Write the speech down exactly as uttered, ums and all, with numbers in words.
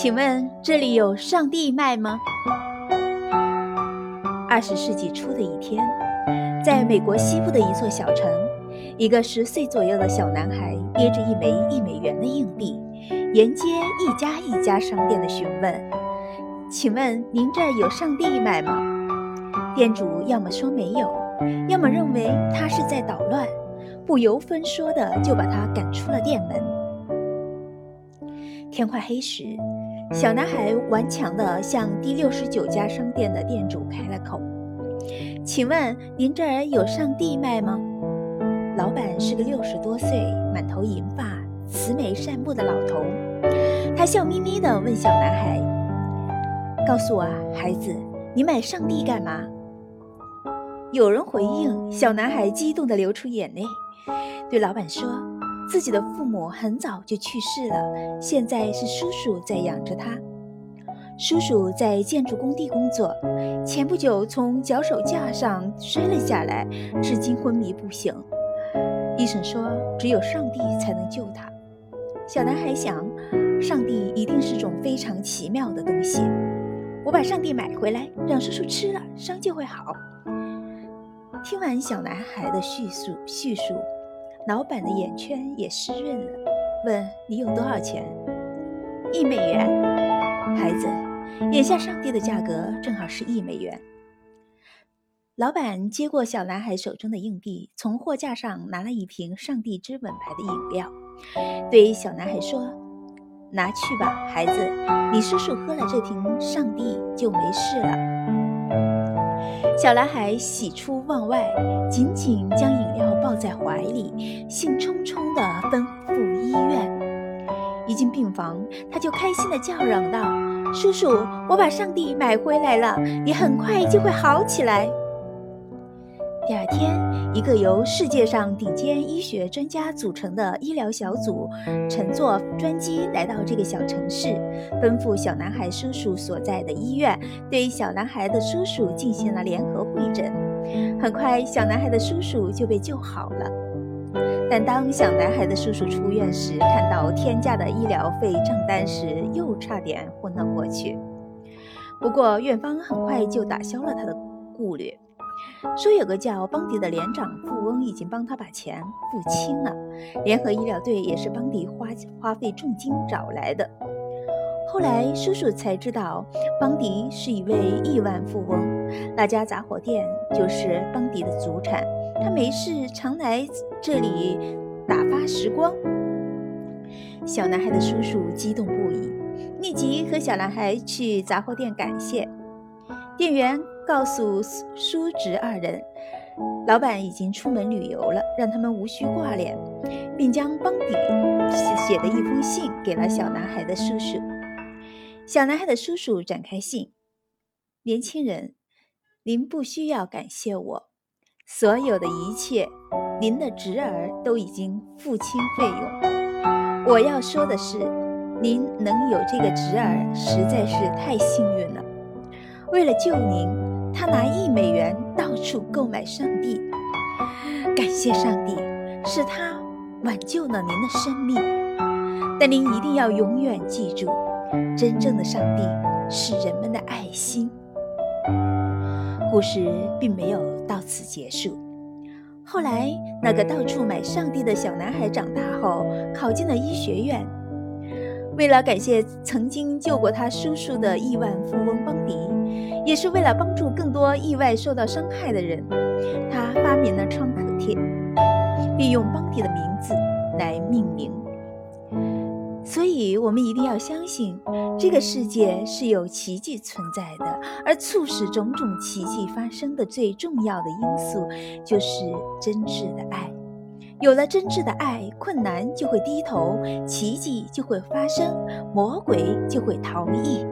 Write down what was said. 请问这里有上帝卖吗？二十世纪初的一天，在美国西部的一座小城，一个十岁左右的小男孩憋着一枚一美元的硬币，沿街一家一家商店的询问：请问您这儿有上帝卖吗？店主要么说没有，要么认为他是在捣乱，不由分说的就把他赶出了店门。天快黑时，小男孩顽强地向第六十九家商店的店主开了口：请问您这儿有上帝卖吗？老板是个六十多岁、满头银发、慈眉善目的老头，他笑眯眯地问小男孩：告诉我，孩子，你买上帝干嘛？有人回应，小男孩激动地流出眼泪，对老板说，自己的父母很早就去世了，现在是叔叔在养着他。叔叔在建筑工地工作，前不久从脚手架上摔了下来，至今昏迷不醒。医生说，只有上帝才能救他。小男孩想，上帝一定是种非常奇妙的东西，我把上帝买回来，让叔叔吃了，伤就会好。听完小男孩的叙述，叙述，老板的眼圈也湿润了，问：你有多少钱？一美元。孩子，眼下上帝的价格正好是一美元。老板接过小男孩手中的硬币，从货架上拿了一瓶上帝之吻牌的饮料，对小男孩说：拿去吧，孩子，你叔叔喝了这瓶上帝就没事了。小男孩喜出望外，紧紧将饮料抱在怀里，兴冲冲地奔赴医院。一进病房，他就开心地叫嚷道：叔叔，我把上帝买回来了，你很快就会好起来。第二天，一个由世界上顶尖医学专家组成的医疗小组乘坐专机来到这个小城市，奔赴小男孩叔叔所在的医院，对小男孩的叔叔进行了联合会诊。很快，小男孩的叔叔就被救好了。但当小男孩的叔叔出院时，看到天价的医疗费账单时，又差点昏了过去。不过，院方很快就打消了他的顾虑，说有个叫邦迪的连长富翁已经帮他把钱付清了，联合医疗队也是邦迪 花, 花费重金找来的。后来叔叔才知道，邦迪是一位亿万富翁，那家杂货店就是邦迪的祖产，他没事常来这里打发时光。小男孩的叔叔激动不已，立即和小男孩去杂货店感谢店员，告诉叔侄二人，老板已经出门旅游了，让他们无需挂脸，并将邦迪写的一封信给了小男孩的叔叔。小男孩的叔叔展开信：年轻人，您不需要感谢我，所有的一切，您的侄儿都已经付清费用。我要说的是，您能有这个侄儿，实在是太幸运了。为了救您，他拿一美元到处购买上帝，感谢上帝，是他挽救了您的生命。但您一定要永远记住，真正的上帝是人们的爱心。故事并没有到此结束。后来，那个到处买上帝的小男孩长大后，考进了医学院。为了感谢曾经救过他叔叔的亿万富翁邦迪，也是为了帮助更多意外受到伤害的人，他发明了创可贴，并用邦迪的名字来命名。所以我们一定要相信，这个世界是有奇迹存在的，而促使种种奇迹发生的最重要的因素就是真挚的爱。有了真挚的爱，困难就会低头，奇迹就会发生，魔鬼就会逃逸。